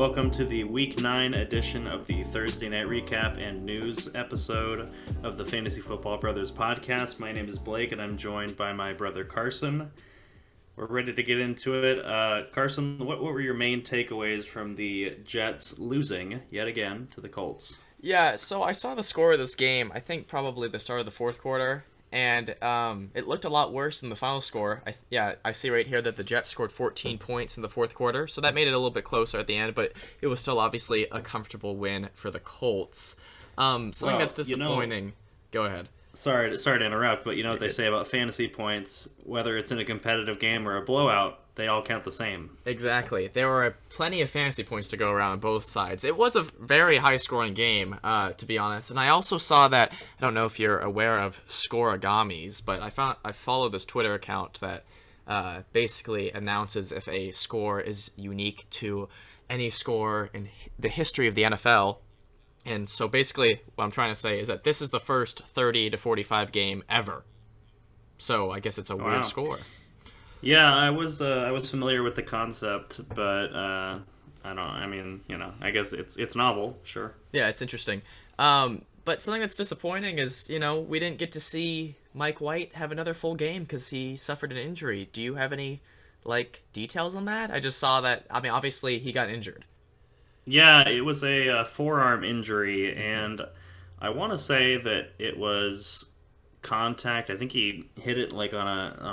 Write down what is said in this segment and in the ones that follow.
Welcome to the Week 9 edition of the Thursday Night Recap and News episode of the Fantasy Football Brothers Podcast. My name is Blake, and I'm joined by my brother Carson. We're ready to get into it. Carson, what were your main takeaways from the Jets losing, yet again, to the Colts? Yeah, so I saw the score of this game, I think probably the start of the fourth quarter, and it looked a lot worse than the final score. I see right here that the Jets scored 14 points in the fourth quarter, so that made it a little bit closer at the end, but it was still obviously a comfortable win for the Colts. Something that's disappointing. Go ahead. Sorry to interrupt, but you know what they say about fantasy points, whether it's in a competitive game or a blowout, they all count the same. Exactly. There were plenty of fantasy points to go around on both sides. It was a very high-scoring game, to be honest. And I also saw that, I don't know if you're aware of Scorigamis, but I follow this Twitter account that basically announces if a score is unique to any score in the history of the NFL. And so basically what I'm trying to say is that this is the first 30 to 45 game ever. So I guess it's a weird score. Yeah, I was familiar with the concept, but I guess it's novel, sure. Yeah, it's interesting. But something that's disappointing is, we didn't get to see Mike White have another full game because he suffered an injury. Do you have any, details on that? I just saw that, obviously he got injured. Yeah, it was a forearm injury, and I want to say that it was contact. I think he hit it on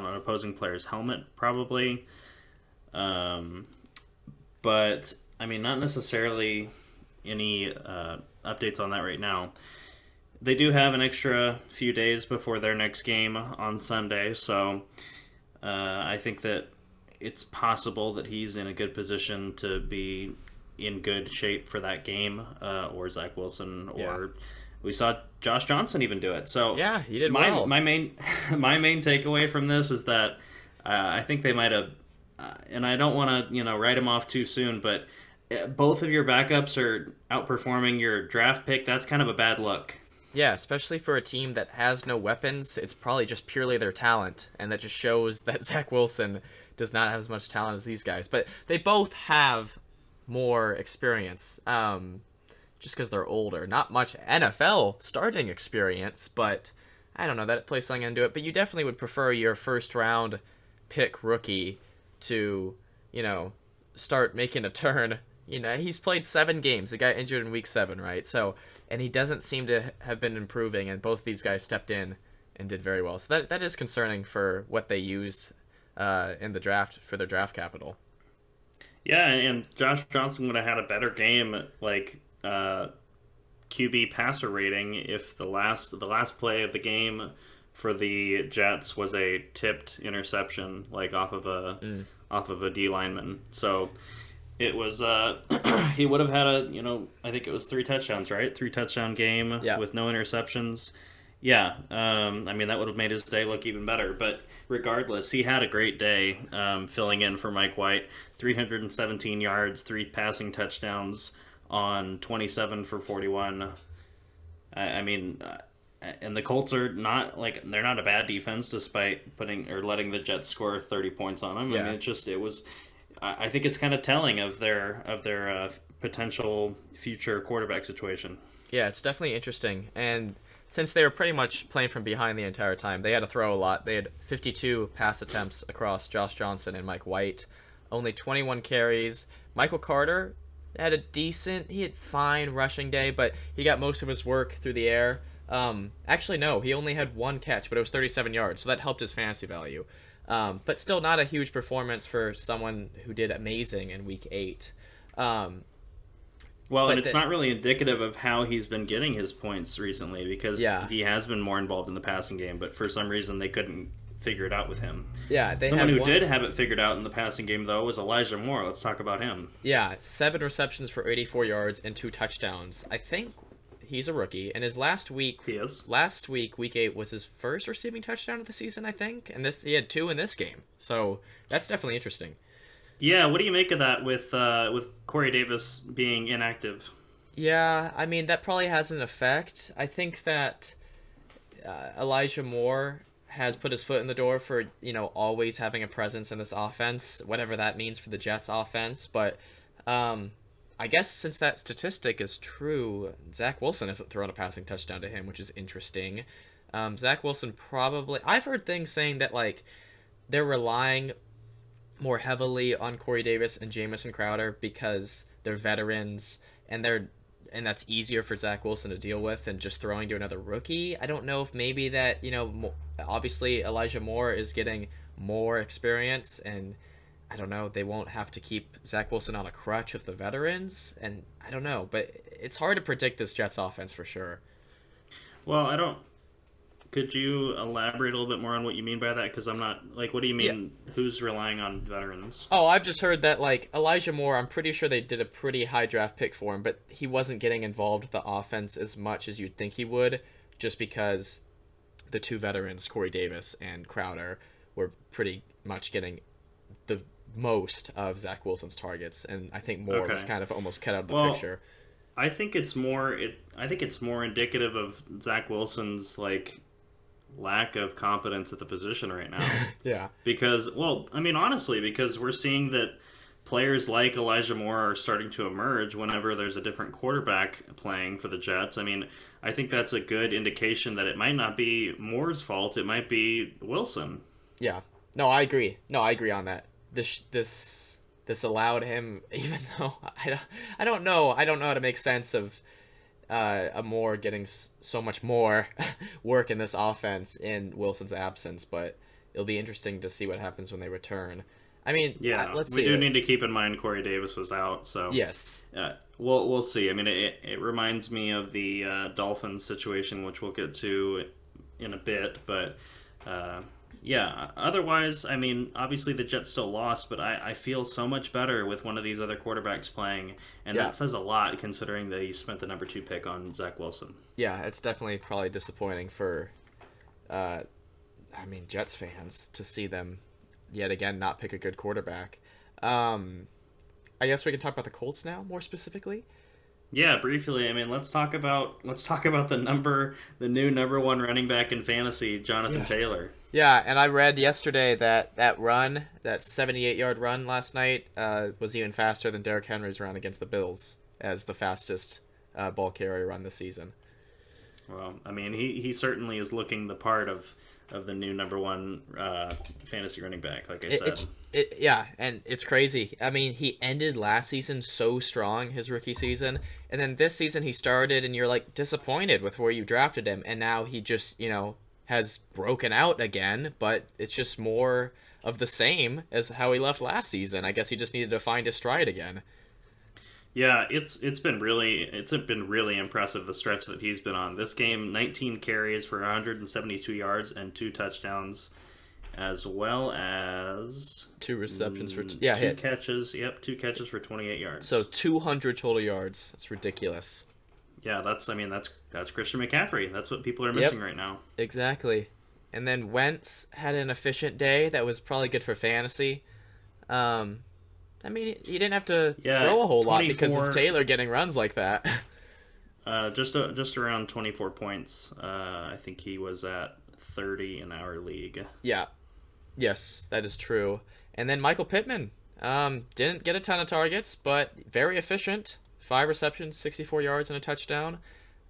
an opposing player's helmet, probably. But I mean, not necessarily any updates on that right now. They do have an extra few days before their next game on Sunday, so I think that it's possible that he's in a good position to be in good shape for that game, or Zach Wilson, or we saw Josh Johnson even do it. So yeah, he did well. My main takeaway from this is that I think they might have, and I don't want to write him off too soon, but both of your backups are outperforming your draft pick. That's kind of a bad look. Yeah, especially for a team that has no weapons. It's probably just purely their talent, and that just shows that Zach Wilson does not have as much talent as these guys. But they both have more experience, just because they're older. Not much NFL starting experience, but I don't know, that plays something into it. But you definitely would prefer your first round pick rookie to, start making a turn. He's played 7 games. The guy injured in week 7, right? So, and he doesn't seem to have been improving, and both these guys stepped in and did very well. So that is concerning for what they used in the draft for their draft capital. Yeah, and Josh Johnson would have had a better game, QB passer rating, if the last play of the game for the Jets was a tipped interception, off of a D lineman. So it was he would have had a I think it was 3 touchdowns, right? 3 touchdown game with no interceptions. Yeah, that would have made his day look even better. But regardless, he had a great day filling in for Mike White. 317 yards, 3 passing touchdowns on 27 for 41. And the Colts are not, they're not a bad defense despite letting the Jets score 30 points on them. Yeah. I think it's kind of telling of their potential future quarterback situation. Yeah, it's definitely interesting. And since they were pretty much playing from behind the entire time, they had to throw a lot. They had 52 pass attempts across Josh Johnson and Mike White, only 21 carries. Michael Carter had fine rushing day, but he got most of his work through the air. He only had 1 catch, but it was 37 yards, so that helped his fantasy value. But still not a huge performance for someone who did amazing in Week 8. Well, and it's not really indicative of how he's been getting his points recently, because he has been more involved in the passing game, but for some reason they couldn't figure it out with him. Yeah, someone who did have it figured out in the passing game, though, was Elijah Moore. Let's talk about him. Yeah, 7 receptions for 84 yards and 2 touchdowns. I think he's a rookie, and his last week, Week 8, was his first receiving touchdown of the season, I think, and he had 2 in this game, so that's definitely interesting. Yeah, what do you make of that with Corey Davis being inactive? Yeah, that probably has an effect. I think that Elijah Moore has put his foot in the door for, always having a presence in this offense, whatever that means for the Jets offense. But I guess since that statistic is true, Zach Wilson hasn't thrown a passing touchdown to him, which is interesting. Zach Wilson probably... I've heard things saying that, like, they're relying more heavily on Corey Davis and Jamison Crowder because they're veterans, and that's easier for Zach Wilson to deal with than just throwing to another rookie. I don't know if maybe that, you know, obviously Elijah Moore is getting more experience, and I don't know, they won't have to keep Zach Wilson on a crutch with the veterans, and I don't know, but it's hard to predict this Jets offense for sure. Well, could you elaborate a little bit more on what you mean by that? Because I'm not, like, what do you mean who's relying on veterans? Oh, I've just heard that, like, Elijah Moore, I'm pretty sure they did a pretty high draft pick for him, but he wasn't getting involved with the offense as much as you'd think he would, just because the two veterans, Corey Davis and Crowder, were pretty much getting the most of Zach Wilson's targets, and I think Moore was kind of almost cut out of the picture. I think it's more indicative of Zach Wilson's, like, lack of competence at the position right now. Yeah. Because, well, I mean, honestly, because we're seeing that players like Elijah Moore are starting to emerge whenever there's a different quarterback playing for the Jets. I mean, I think that's a good indication that it might not be Moore's fault. It might be Wilson. Yeah. No, I agree. No, I agree on that. This allowed him, even though I don't know how to make sense of a Moore getting so much more work in this offense in Wilson's absence, but it'll be interesting to see what happens when they return. I mean, let's see. We do need to keep in mind Corey Davis was out, so yes, we'll see. I mean, it reminds me of the Dolphins situation, which we'll get to in a bit, but otherwise, I mean, obviously the Jets still lost, but I feel so much better with one of these other quarterbacks playing, and that says a lot considering they spent the number 2 pick on Zach Wilson. Yeah, it's definitely probably disappointing for, Jets fans to see them yet again not pick a good quarterback. I guess we can talk about the Colts now more specifically. Yeah, briefly. I mean, let's talk about the new number 1 running back in fantasy, Jonathan Taylor. Yeah, and I read yesterday that 78-yard run last night, was even faster than Derrick Henry's run against the Bills as the fastest ball carrier run this season. Well, I mean, he certainly is looking the part of the new number 1 fantasy running back, like I said. And it's crazy. I mean, he ended last season so strong, his rookie season, and then this season he started, and you're, like, disappointed with where you drafted him, and now he just, you know, has broken out again, but it's just more of the same as how he left last season. I guess he just needed to find his stride again. Yeah, it's been really impressive, the stretch that he's been on. This game, 19 carries for 172 yards and 2 touchdowns, as well as 2 receptions for catches. Yep, 2 catches for 28 yards. So 200 total yards. That's ridiculous. Yeah, that's Christian McCaffrey. That's what people are missing right now. Exactly. And then Wentz had an efficient day that was probably good for fantasy. I mean, he didn't have to throw a whole lot because of Taylor getting runs like that. Just around 24 points. I think he was at 30 in our league. Yeah. Yes, that is true. And then Michael Pittman didn't get a ton of targets, but very efficient. 5 receptions, 64 yards, and a touchdown.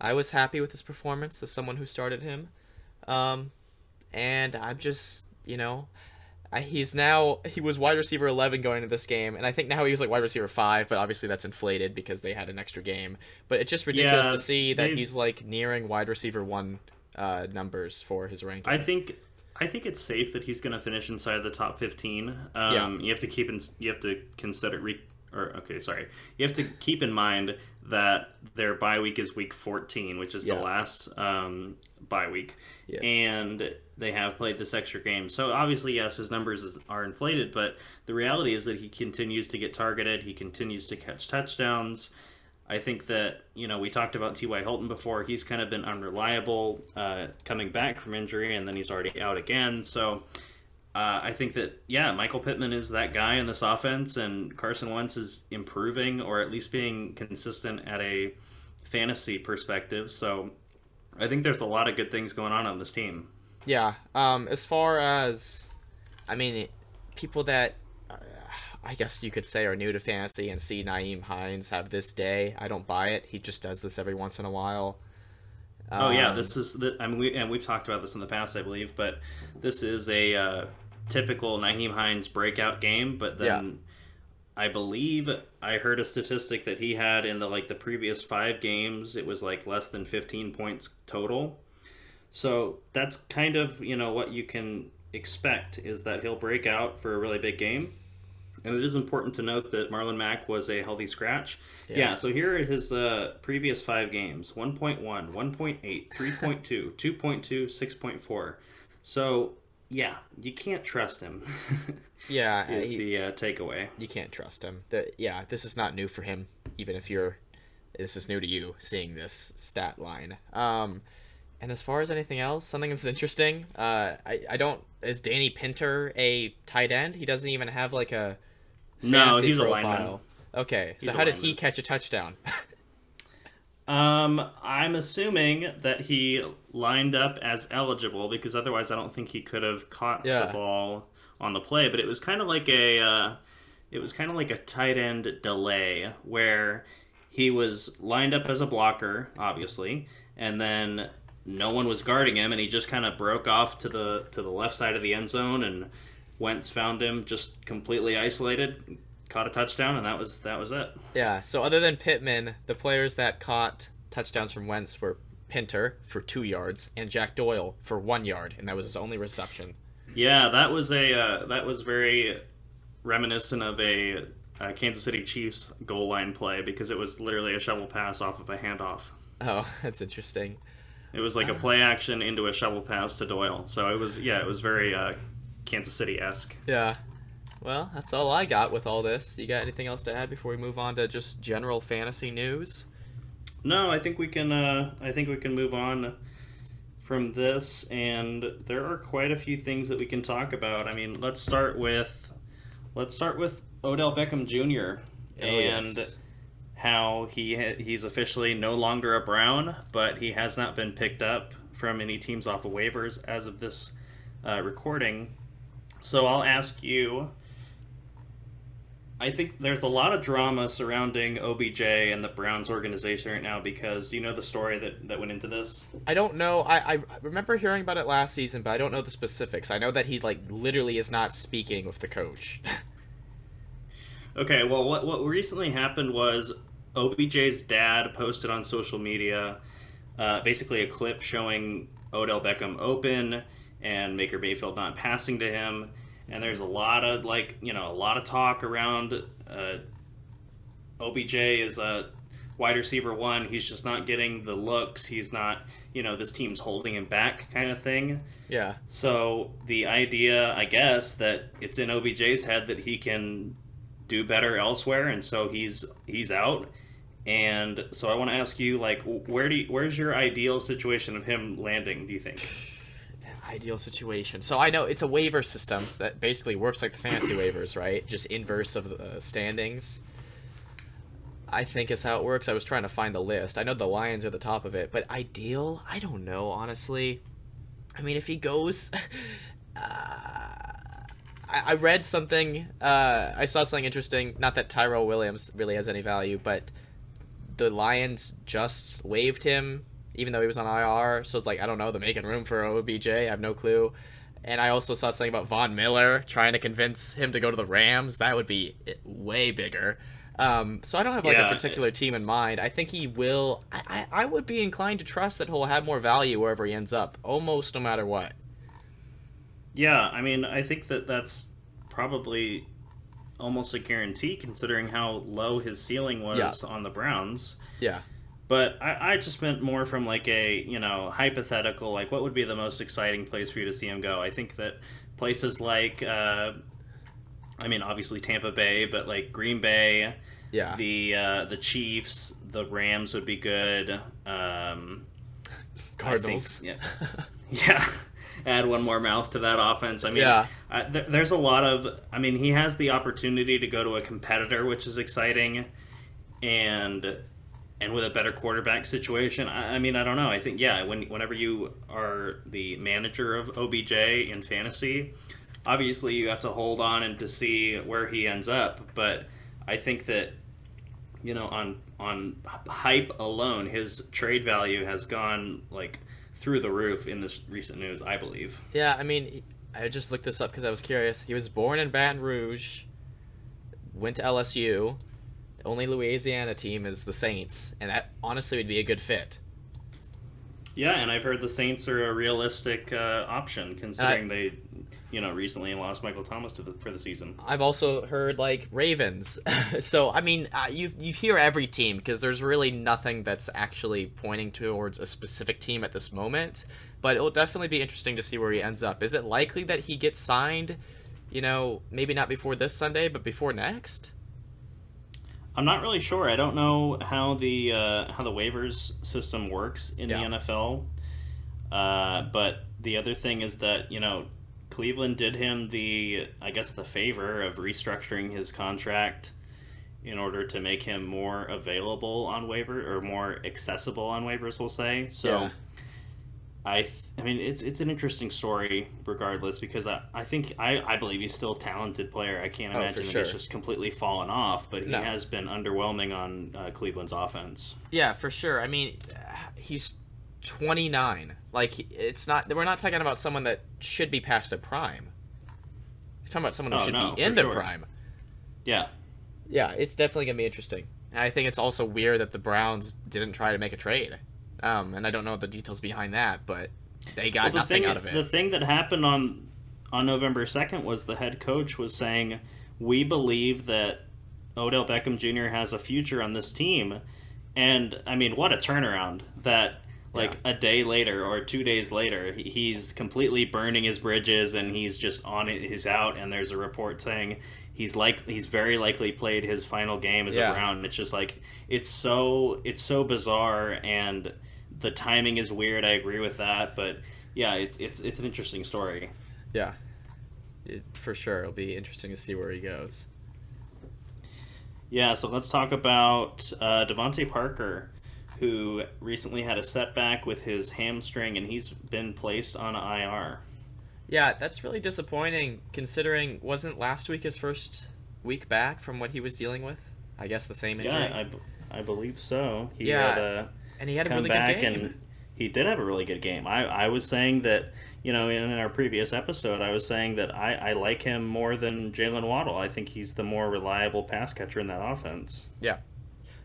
I was happy with his performance as someone who started him. And I'm just, you know... he was wide receiver 11 going into this game, and I think now he was like wide receiver 5, but obviously that's inflated because they had an extra game. But it's just ridiculous to see that he's like nearing wide receiver 1 numbers for his ranking. I think it's safe that he's going to finish inside the top 15. You have to keep in mind that their bye week is week 14, which is the last bye week. Yes. And they have played this extra game. So obviously, yes, his numbers are inflated, but the reality is that he continues to get targeted. He continues to catch touchdowns. I think that, you know, we talked about T.Y. Hilton before. He's kind of been unreliable coming back from injury, and then he's already out again. So... I think that, Michael Pittman is that guy in this offense, and Carson Wentz is improving, or at least being consistent at a fantasy perspective. So I think there's a lot of good things going on this team. As far as, people that I guess you could say are new to fantasy and see Nyheim Hines have this day. I don't buy it. He just does this every once in a while. We've talked about this in the past, I believe, but this is a typical Nyheim Hines breakout game. But then I believe I heard a statistic that he had in the previous 5 games, it was less than 15 points total. So that's kind of, what you can expect is that he'll break out for a really big game. And it is important to note that Marlon Mack was a healthy scratch. Yeah, so here are his previous 5 games. 1.1, 1.8, 3.2, 2.2, 6.4. So, you can't trust him. Is the takeaway. You can't trust him. This is not new for him, even if this is new to you, seeing this stat line. And as far as anything else, something that's interesting, is Danny Pinter a tight end? He doesn't even have no, he's profile. A lineman. Okay, so how did he catch a touchdown? I'm assuming that he lined up as eligible, because otherwise I don't think he could have caught the ball on the play. But it was kind of like a tight end delay where he was lined up as a blocker, obviously, and then no one was guarding him, and he just kind of broke off to the left side of the end zone, and Wentz found him just completely isolated, caught a touchdown, and that was it. Yeah, so other than Pittman, the players that caught touchdowns from Wentz were Pinter for 2 yards and Jack Doyle for 1 yard, and that was his only reception. Yeah, that was very reminiscent of a Kansas City Chiefs goal line play, because it was literally a shovel pass off of a handoff. Oh, that's interesting. It was like a play action into a shovel pass to Doyle. So it was very Kansas City-esque. Yeah. Well, that's all I got with all this. You got anything else to add before we move on to just general fantasy news? No, I think we can. I think we can move on from this, and there are quite a few things that we can talk about. I mean, let's start with Odell Beckham Jr. How he's officially no longer a Brown, but he has not been picked up from any teams off of waivers as of this recording. So I'll ask you, I think there's a lot of drama surrounding OBJ and the Browns organization right now, because do you know the story that went into this? I don't know. I remember hearing about it last season, but I don't know the specifics. I know that he literally is not speaking with the coach. Okay, well, what recently happened was OBJ's dad posted on social media basically a clip showing Odell Beckham open and Baker Mayfield not passing to him, and there's a lot of talk around OBJ is a wide receiver 1. He's just not getting the looks. He's not, this team's holding him back kind of thing. Yeah. So the idea, I guess, that it's in OBJ's head that he can do better elsewhere, and so he's out. And so I want to ask you, where's your ideal situation of him landing, do you think? Ideal situation. So I know it's a waiver system that basically works like the fantasy waivers, right? Just inverse of the standings, I think, is how it works. I was trying to find the list. I know the Lions are the top of it, but ideal? I don't know, honestly. I mean, if he goes... I read something, I saw something interesting, not that Tyrell Williams really has any value, but the Lions just waived him, even though he was on IR, so it's I don't know, they're making room for OBJ, I have no clue. And I also saw something about Von Miller trying to convince him to go to the Rams. That would be way bigger. So I don't have a particular team in mind. I think he will, I would be inclined to trust that he'll have more value wherever he ends up, almost no matter what. Yeah, I mean, I think that's probably almost a guarantee considering how low his ceiling was on the Browns. Yeah. But I just meant more from a hypothetical, what would be the most exciting place for you to see him go? I think that places obviously Tampa Bay, but Green Bay, the Chiefs, the Rams would be good. Cardinals. Yeah. Add one more mouth to that offense. I mean, there's a lot of... I mean, he has the opportunity to go to a competitor, which is exciting, and with a better quarterback situation. I mean, I don't know. I think, whenever you are the manager of OBJ in fantasy, obviously you have to hold on and to see where he ends up, but I think that, you know, on hype alone, his trade value has gone like through the roof in this recent news, I believe. Yeah, I mean, I just looked this up because I was curious. He was born in Baton Rouge, went to LSU. The only Louisiana team is the Saints, and that honestly would be a good fit. Yeah, and I've heard the Saints are a realistic option, considering they, you know, recently lost Michael Thomas for the season. I've also heard, like, Ravens. So, I mean, you hear every team, because there's really nothing that's actually pointing towards a specific team at this moment. But it'll definitely be interesting to see where he ends up. Is it likely that he gets signed, you know, maybe not before this Sunday, but before next? I'm not really sure. I don't know how the waivers system works in the NFL. But the other thing is that, you know, Cleveland did him the favor of restructuring his contract in order to make him more available on waiver, or more accessible on waivers, we'll say. So, yeah. I mean, it's an interesting story regardless, because I think I believe he's still a talented player. I can't imagine that he's just completely fallen off, but he has been underwhelming on Cleveland's offense. Yeah, for sure. I mean, he's 29. Like, it's not, we're not talking about someone that should be past a prime. We're talking about someone who should be in their prime. Yeah. Yeah, it's definitely going to be interesting. And I think it's also weird that the Browns didn't try to make a trade. And I don't know the details behind that, but they got nothing out of it. The thing that happened on November 2nd was the head coach was saying, we believe that Odell Beckham Jr. has a future on this team. And, I mean, what a turnaround that, a day later or 2 days later, he's completely burning his bridges and he's just on it, he's out, and there's a report saying he's very likely played his final game as a Brown. It's just like, it's so bizarre, and the timing is weird. I agree with that, but yeah, it's an interesting story. Yeah, for sure. It'll be interesting to see where he goes. Yeah, so let's talk about DeVante Parker, who recently had a setback with his hamstring, and he's been placed on IR. Yeah, that's really disappointing, considering wasn't last week his first week back from what he was dealing with? I guess the same injury. Yeah, I believe so. He had a really good game. And he did have a really good game. I was saying that, you know, in our previous episode, I was saying that I like him more than Jaylen Waddle. I think he's the more reliable pass catcher in that offense. Yeah.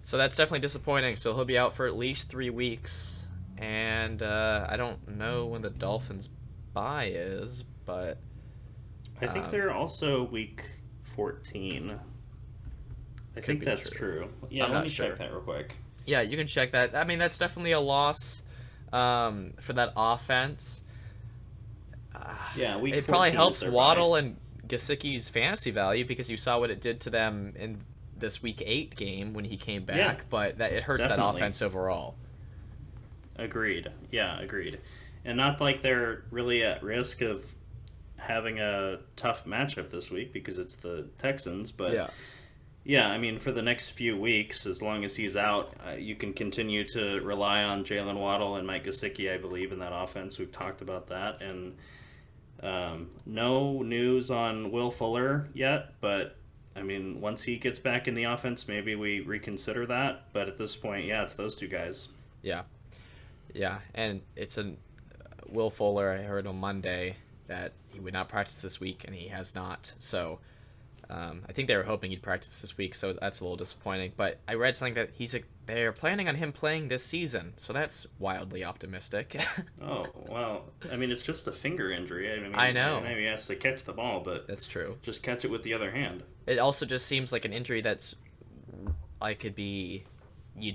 So that's definitely disappointing. So he'll be out for at least 3 weeks. And I don't know when the Dolphins' bye is, but... I think they're also week 14. I think that's true. Yeah, let me check that real quick. Yeah, you can check that. I mean, that's definitely a loss for that offense. Yeah, week 14. It probably helps Waddle and Gesicki's fantasy value, because you saw what it did to them in this week 8 game when he came back, but that it hurts that offense overall. Agreed. And not like they're really at risk of having a tough matchup this week, because it's the Texans, but yeah, I mean, for the next few weeks, as long as he's out, you can continue to rely on Jaylen Waddle and Mike Gesicki, I believe, in that offense. We've talked about that, and no news on Will Fuller yet, but I mean, once he gets back in the offense, maybe we reconsider that. But at this point, it's those two guys. Yeah, and it's Will Fuller. I heard on Monday that he would not practice this week, and he has not. So I think they were hoping he'd practice this week, so that's a little disappointing. But I read something that they're planning on him playing this season, so that's wildly optimistic. Oh, wow. I mean, it's just a finger injury. I mean, I know. Maybe he has to catch the ball, but... That's true. Just catch it with the other hand. It also just seems like an injury that's... You'd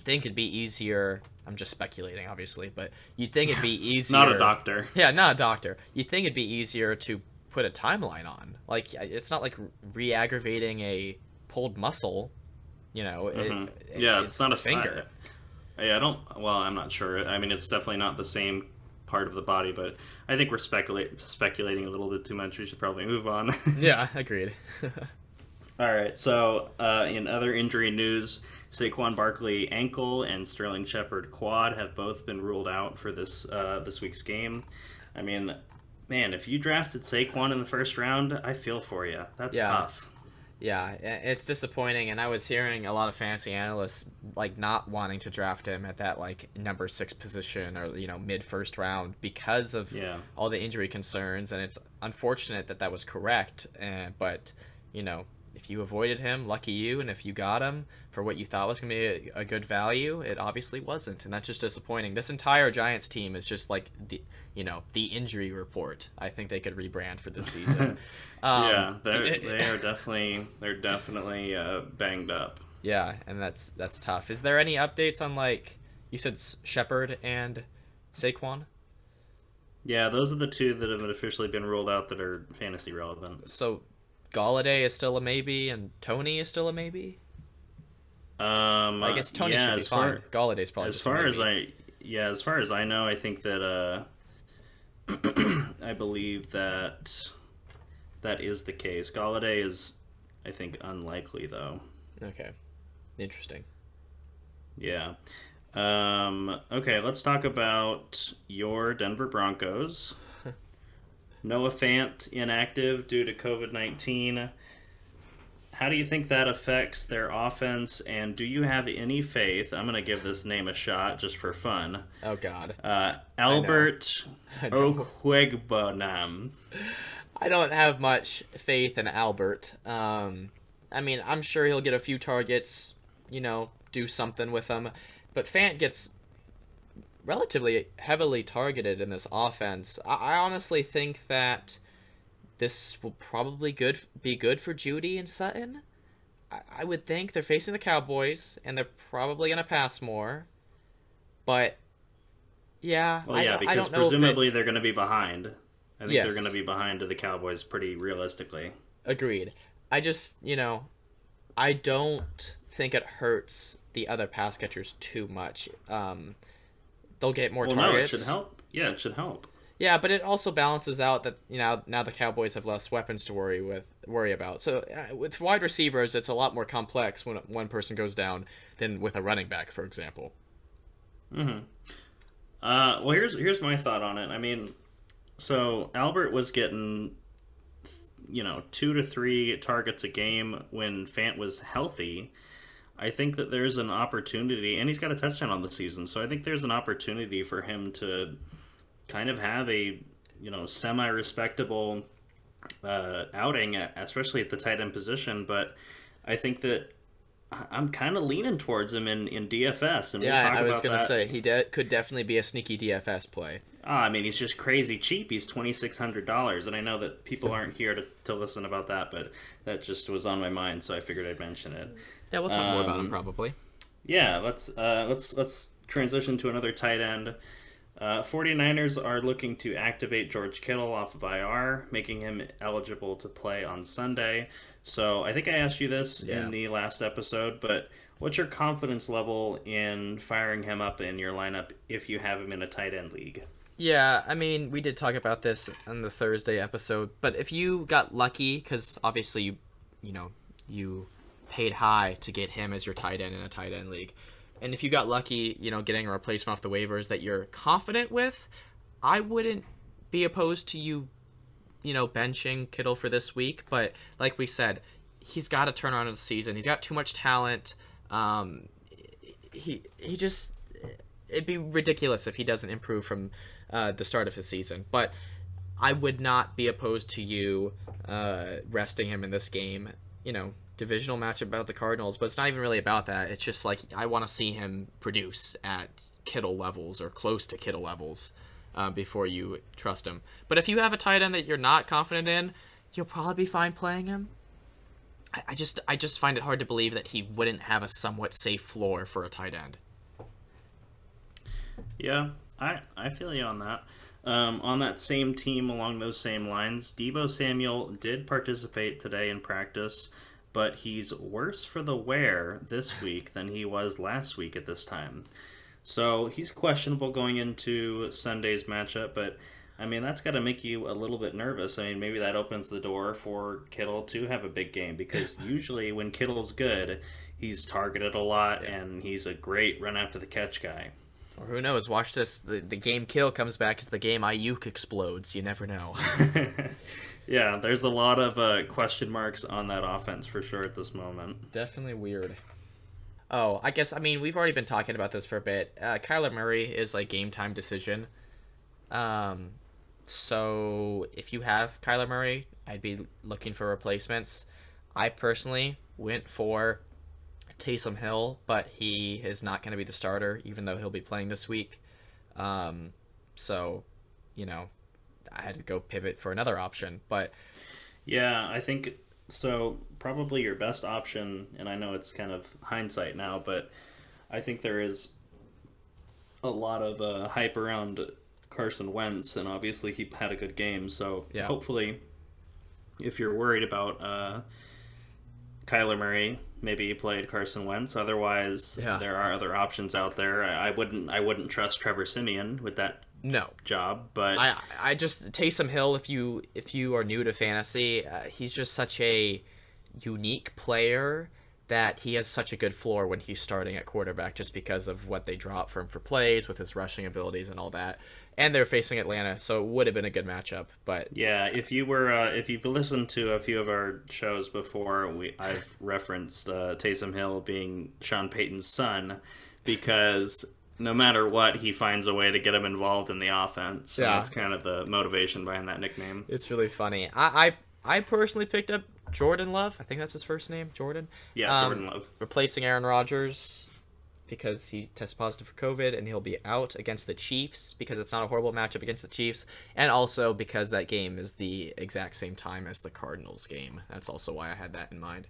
think it'd be easier... I'm just speculating, obviously, but you'd think it'd be easier... Not a doctor. Yeah, not a doctor. You'd think it'd be easier to put a timeline on. Like, it's not like re-aggravating a pulled muscle... You know, it's not a finger. I'm not sure. I mean, it's definitely not the same part of the body, but I think we're speculating a little bit too much. We should probably move on. Yeah, agreed. All right. So in other injury news, Saquon Barkley ankle and Sterling Shepard quad have both been ruled out for this week's game. I mean, man, if you drafted Saquon in the first round, I feel for you. That's tough. Yeah, it's disappointing, and I was hearing a lot of fantasy analysts like not wanting to draft him at that like number 6 position or mid first round because of all the injury concerns, and it's unfortunate that was correct. But if you avoided him, lucky you, and if you got him for what you thought was gonna be a good value, it obviously wasn't, and that's just disappointing. This entire Giants team is just like the injury report. I think they could rebrand for this season. They're definitely banged up. Yeah, and that's tough. Is there any updates on, like you said, Shepard and Saquon? Yeah, those are the two that have officially been ruled out that are fantasy relevant. So Golladay is still a maybe, and Tony is still a maybe. I guess Tony should be fine. Galladay's probably as far as I. Yeah, as far as I know, I think that I believe that is the case. Golladay is, I think, unlikely though. Okay, interesting. Yeah. Okay, let's talk about your Denver Broncos. Noah Fant inactive due to COVID-19. How do you think that affects their offense, and do you have any faith? I'm going to give this name a shot just for fun. Oh, God. Albert Okwuegbunam. I don't have much faith in Albert. I mean, I'm sure he'll get a few targets, do something with them. But Fant gets relatively heavily targeted in this offense. I honestly think that this will probably be good for Judy and Sutton. I would think they're facing the Cowboys, and they're probably going to pass more. But, yeah. Well, yeah, because I don't know presumably they're going to be behind. I think they're going to be behind to the Cowboys pretty realistically. Agreed. I just, I don't think it hurts the other pass catchers too much. They'll get more targets. No, it should help. Yeah, it should help. Yeah, but it also balances out that now the Cowboys have less weapons to worry about. So with wide receivers, it's a lot more complex when one person goes down than with a running back, for example. Mm-hmm. Well, here's my thought on it. I mean, so Albert was getting 2 to 3 targets a game when Fant was healthy. I think that there's an opportunity, and he's got a touchdown on the season, so I think there's an opportunity for him to kind of have a semi-respectable outing, especially at the tight end position. But I think that I'm kind of leaning towards him in DFS. And yeah, I was going to say, he could definitely be a sneaky DFS play. I mean, he's just crazy cheap. He's $2,600, and I know that people aren't here to listen about that, but that just was on my mind, so I figured I'd mention it. Yeah, we'll talk more about him probably. Yeah, let's transition to another tight end. 49ers are looking to activate George Kittle off of IR, making him eligible to play on Sunday. So I think I asked you this in the last episode, but what's your confidence level in firing him up in your lineup if you have him in a tight end league? Yeah, I mean, we did talk about this on the Thursday episode, but if you got lucky, because obviously you paid high to get him as your tight end in a tight end league. And if you got lucky, getting a replacement off the waivers that you're confident with, I wouldn't be opposed to you benching Kittle for this week. But like we said, he's got to turn around his season. He's got too much talent. He just, it'd be ridiculous if he doesn't improve from the start of his season. But I would not be opposed to you resting him in this game. Divisional matchup about the Cardinals, but it's not even really about that. It's just like I want to see him produce at Kittle levels or close to Kittle levels before you trust him. But if you have a tight end that you're not confident in, you'll probably be fine playing him. I just find it hard to believe that he wouldn't have a somewhat safe floor for a tight end. Yeah, I feel you on that. On that same team, along those same lines, Deebo Samuel did participate today in practice, but he's worse for the wear this week than he was last week at this time. So he's questionable going into Sunday's matchup, but, I mean, that's got to make you a little bit nervous. I mean, maybe that opens the door for Kittle to have a big game, because usually when Kittle's good, he's targeted a lot, and he's a great run-after-the-catch guy. Or who knows? Watch this. The game Kill comes back as the game Ayuk explodes. You never know. Yeah, there's a lot of question marks on that offense for sure at this moment. Definitely weird. Oh, I guess, I mean, we've already been talking about this for a bit. Kyler Murray is a game-time decision. So if you have Kyler Murray, I'd be looking for replacements. I personally went for Taysom Hill, but he is not going to be the starter, even though he'll be playing this week. So, you know, I had to go pivot for another option. But yeah, I think so. Probably your best option, and I know it's kind of hindsight now, but I think there is a lot of hype around Carson Wentz, and obviously he had a good game. So yeah. Hopefully, if you're worried about Kyler Murray, maybe you played Carson Wentz. Otherwise, yeah, there are other options out there. I wouldn't trust Trevor Siemian with that job. But I just Taysom Hill. If you are new to fantasy, he's just such a unique player that he has such a good floor when he's starting at quarterback, just because of what they drop for him for plays with his rushing abilities and all that. And they're facing Atlanta, so it would have been a good matchup. But yeah, if you were, if you've listened to a few of our shows before, I've referenced Taysom Hill being Sean Payton's son, because no matter what, he finds a way to get him involved in the offense. So yeah, that's kind of the motivation behind that nickname. It's really funny. I personally picked up Jordan Love. I think that's his first name, Jordan. Yeah, Jordan Love, replacing Aaron Rodgers, because he tests positive for COVID and he'll be out against the Chiefs, because it's not a horrible matchup against the Chiefs, and also because that game is the exact same time as the Cardinals game. That's also why I had that in mind.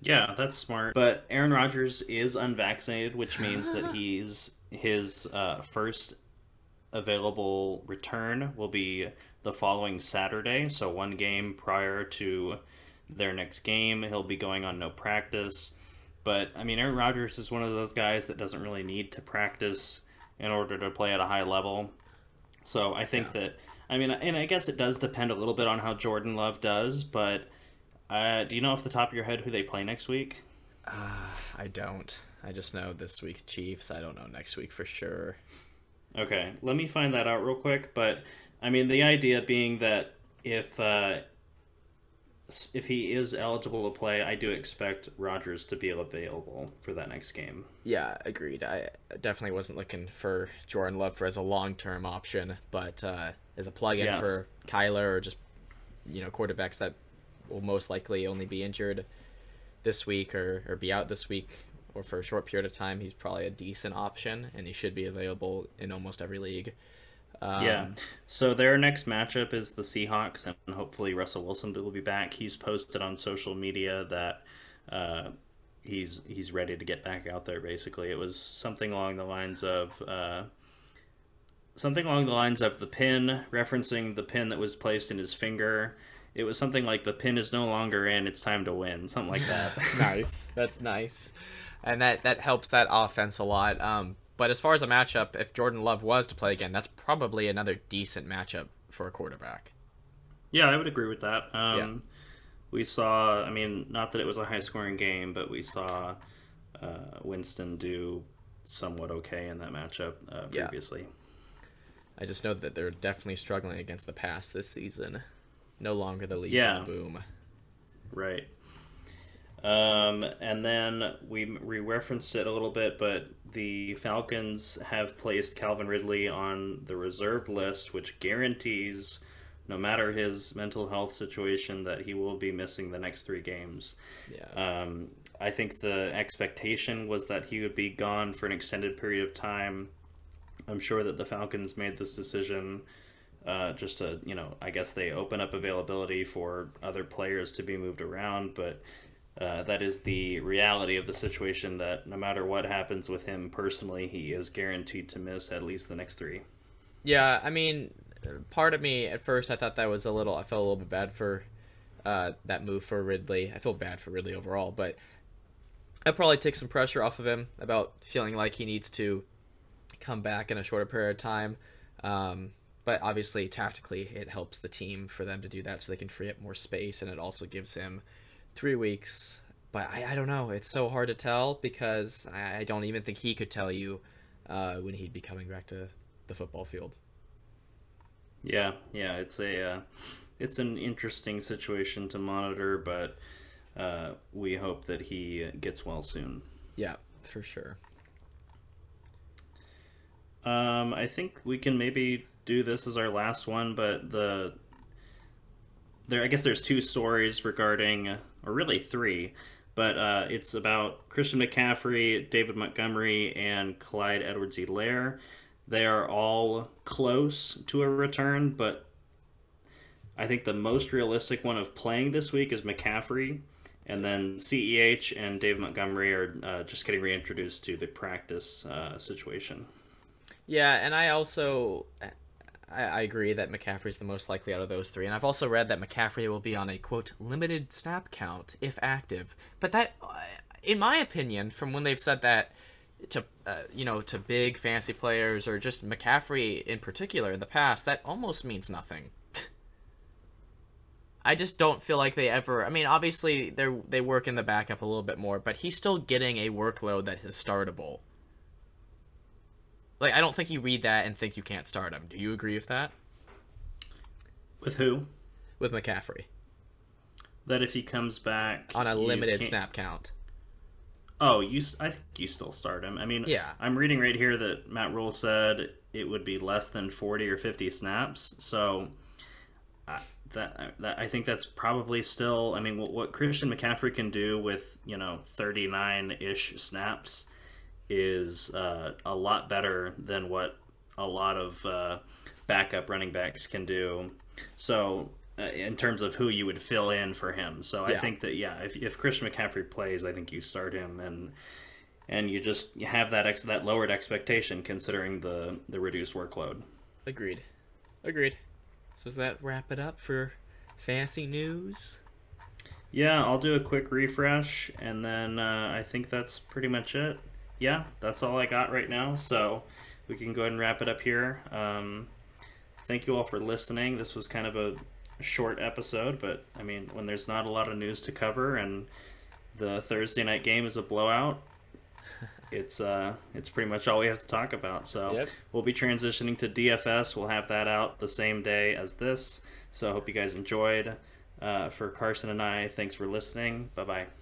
Yeah, that's smart. But Aaron Rodgers is unvaccinated, which means that his first available return will be the following Saturday, so one game prior to their next game. He'll be going on no practice. But, I mean, Aaron Rodgers is one of those guys that doesn't really need to practice in order to play at a high level. So I think that, I mean, and I guess it does depend a little bit on how Jordan Love does, but do you know off the top of your head who they play next week? I don't. I just know this week's Chiefs. I don't know next week for sure. Okay, let me find that out real quick. But, I mean, the idea being that if he is eligible to play, I do expect Rodgers to be available for that next game. Yeah, agreed. I definitely wasn't looking for Jordan Love as a long-term option, but as a plug-in for Kyler, or just, you know, quarterbacks that will most likely only be injured this week or be out this week or for a short period of time, he's probably a decent option, and he should be available in almost every league. Yeah, so their next matchup is the Seahawks, and hopefully Russell Wilson will be back. He's posted on social media that he's ready to get back out there. Basically, it was something along the lines of the pin, referencing the pin that was placed in his finger. It was something like, the pin is no longer in, it's time to win, something like that. Nice, that's nice, and that helps that offense a lot. But as far as a matchup, if Jordan Love was to play again, that's probably another decent matchup for a quarterback. Yeah, I would agree with that. We saw, I mean, not that it was a high-scoring game, but we saw Winston do somewhat okay in that matchup previously. Yeah. I just know that they're definitely struggling against the pass this season. No longer the lead from boom. Right. And then we referenced it a little bit, but the Falcons have placed Calvin Ridley on the reserve list, which guarantees, no matter his mental health situation, that he will be missing the next three games. Yeah. I think the expectation was that he would be gone for an extended period of time. I'm sure that the Falcons made this decision just to, you know, I guess they open up availability for other players to be moved around, but that is the reality of the situation, that no matter what happens with him personally, he is guaranteed to miss at least the next three. Yeah, I mean, part of me at first, I thought that was I felt a little bit bad for that move for Ridley. I feel bad for Ridley overall, but I probably took some pressure off of him about feeling like he needs to come back in a shorter period of time. But obviously, tactically, it helps the team for them to do that so they can free up more space, and it also gives him 3 weeks, but I don't know. It's so hard to tell, because I don't even think he could tell you when he'd be coming back to the football field. Yeah, it's an interesting situation to monitor, but we hope that he gets well soon. Yeah, for sure. I think we can maybe do this as our last one, but I guess there's two stories regarding, or really three, but it's about Christian McCaffrey, David Montgomery, and Clyde Edwards-Helaire. They are all close to a return, but I think the most realistic one of playing this week is McCaffrey, and then CEH and Dave Montgomery are just getting reintroduced to the practice situation. Yeah, and I agree that McCaffrey's the most likely out of those three, and I've also read that McCaffrey will be on a, quote, limited snap count if active. But that, in my opinion, from when they've said that to to big fantasy players or just McCaffrey in particular in the past, that almost means nothing. I just don't feel like they ever... I mean, obviously, they work in the backup a little bit more, but he's still getting a workload that is startable. Like, I don't think you read that and think you can't start him. Do you agree with that? With who? With McCaffrey. That if he comes back... on a limited snap count. Oh, I think you still start him. I mean, yeah. I'm reading right here that Matt Rule said it would be less than 40 or 50 snaps, so... I think that's probably still, I mean, what Christian McCaffrey can do with, 39-ish snaps is a lot better than what a lot of backup running backs can do. So in terms of who you would fill in for him. So yeah. I think that, if Christian McCaffrey plays, I think you start him and you just have that lowered expectation considering the reduced workload. Agreed. So does that wrap it up for fantasy news? Yeah, I'll do a quick refresh, and then I think that's pretty much it. Yeah, that's all I got right now, so we can go ahead and wrap it up here. Thank you all for listening. This was kind of a short episode, but, I mean, when there's not a lot of news to cover and the Thursday night game is a blowout, it's pretty much all we have to talk about. So yep. We'll be transitioning to DFS. We'll have that out the same day as this. So I hope you guys enjoyed. For Carson and I, thanks for listening. Bye-bye.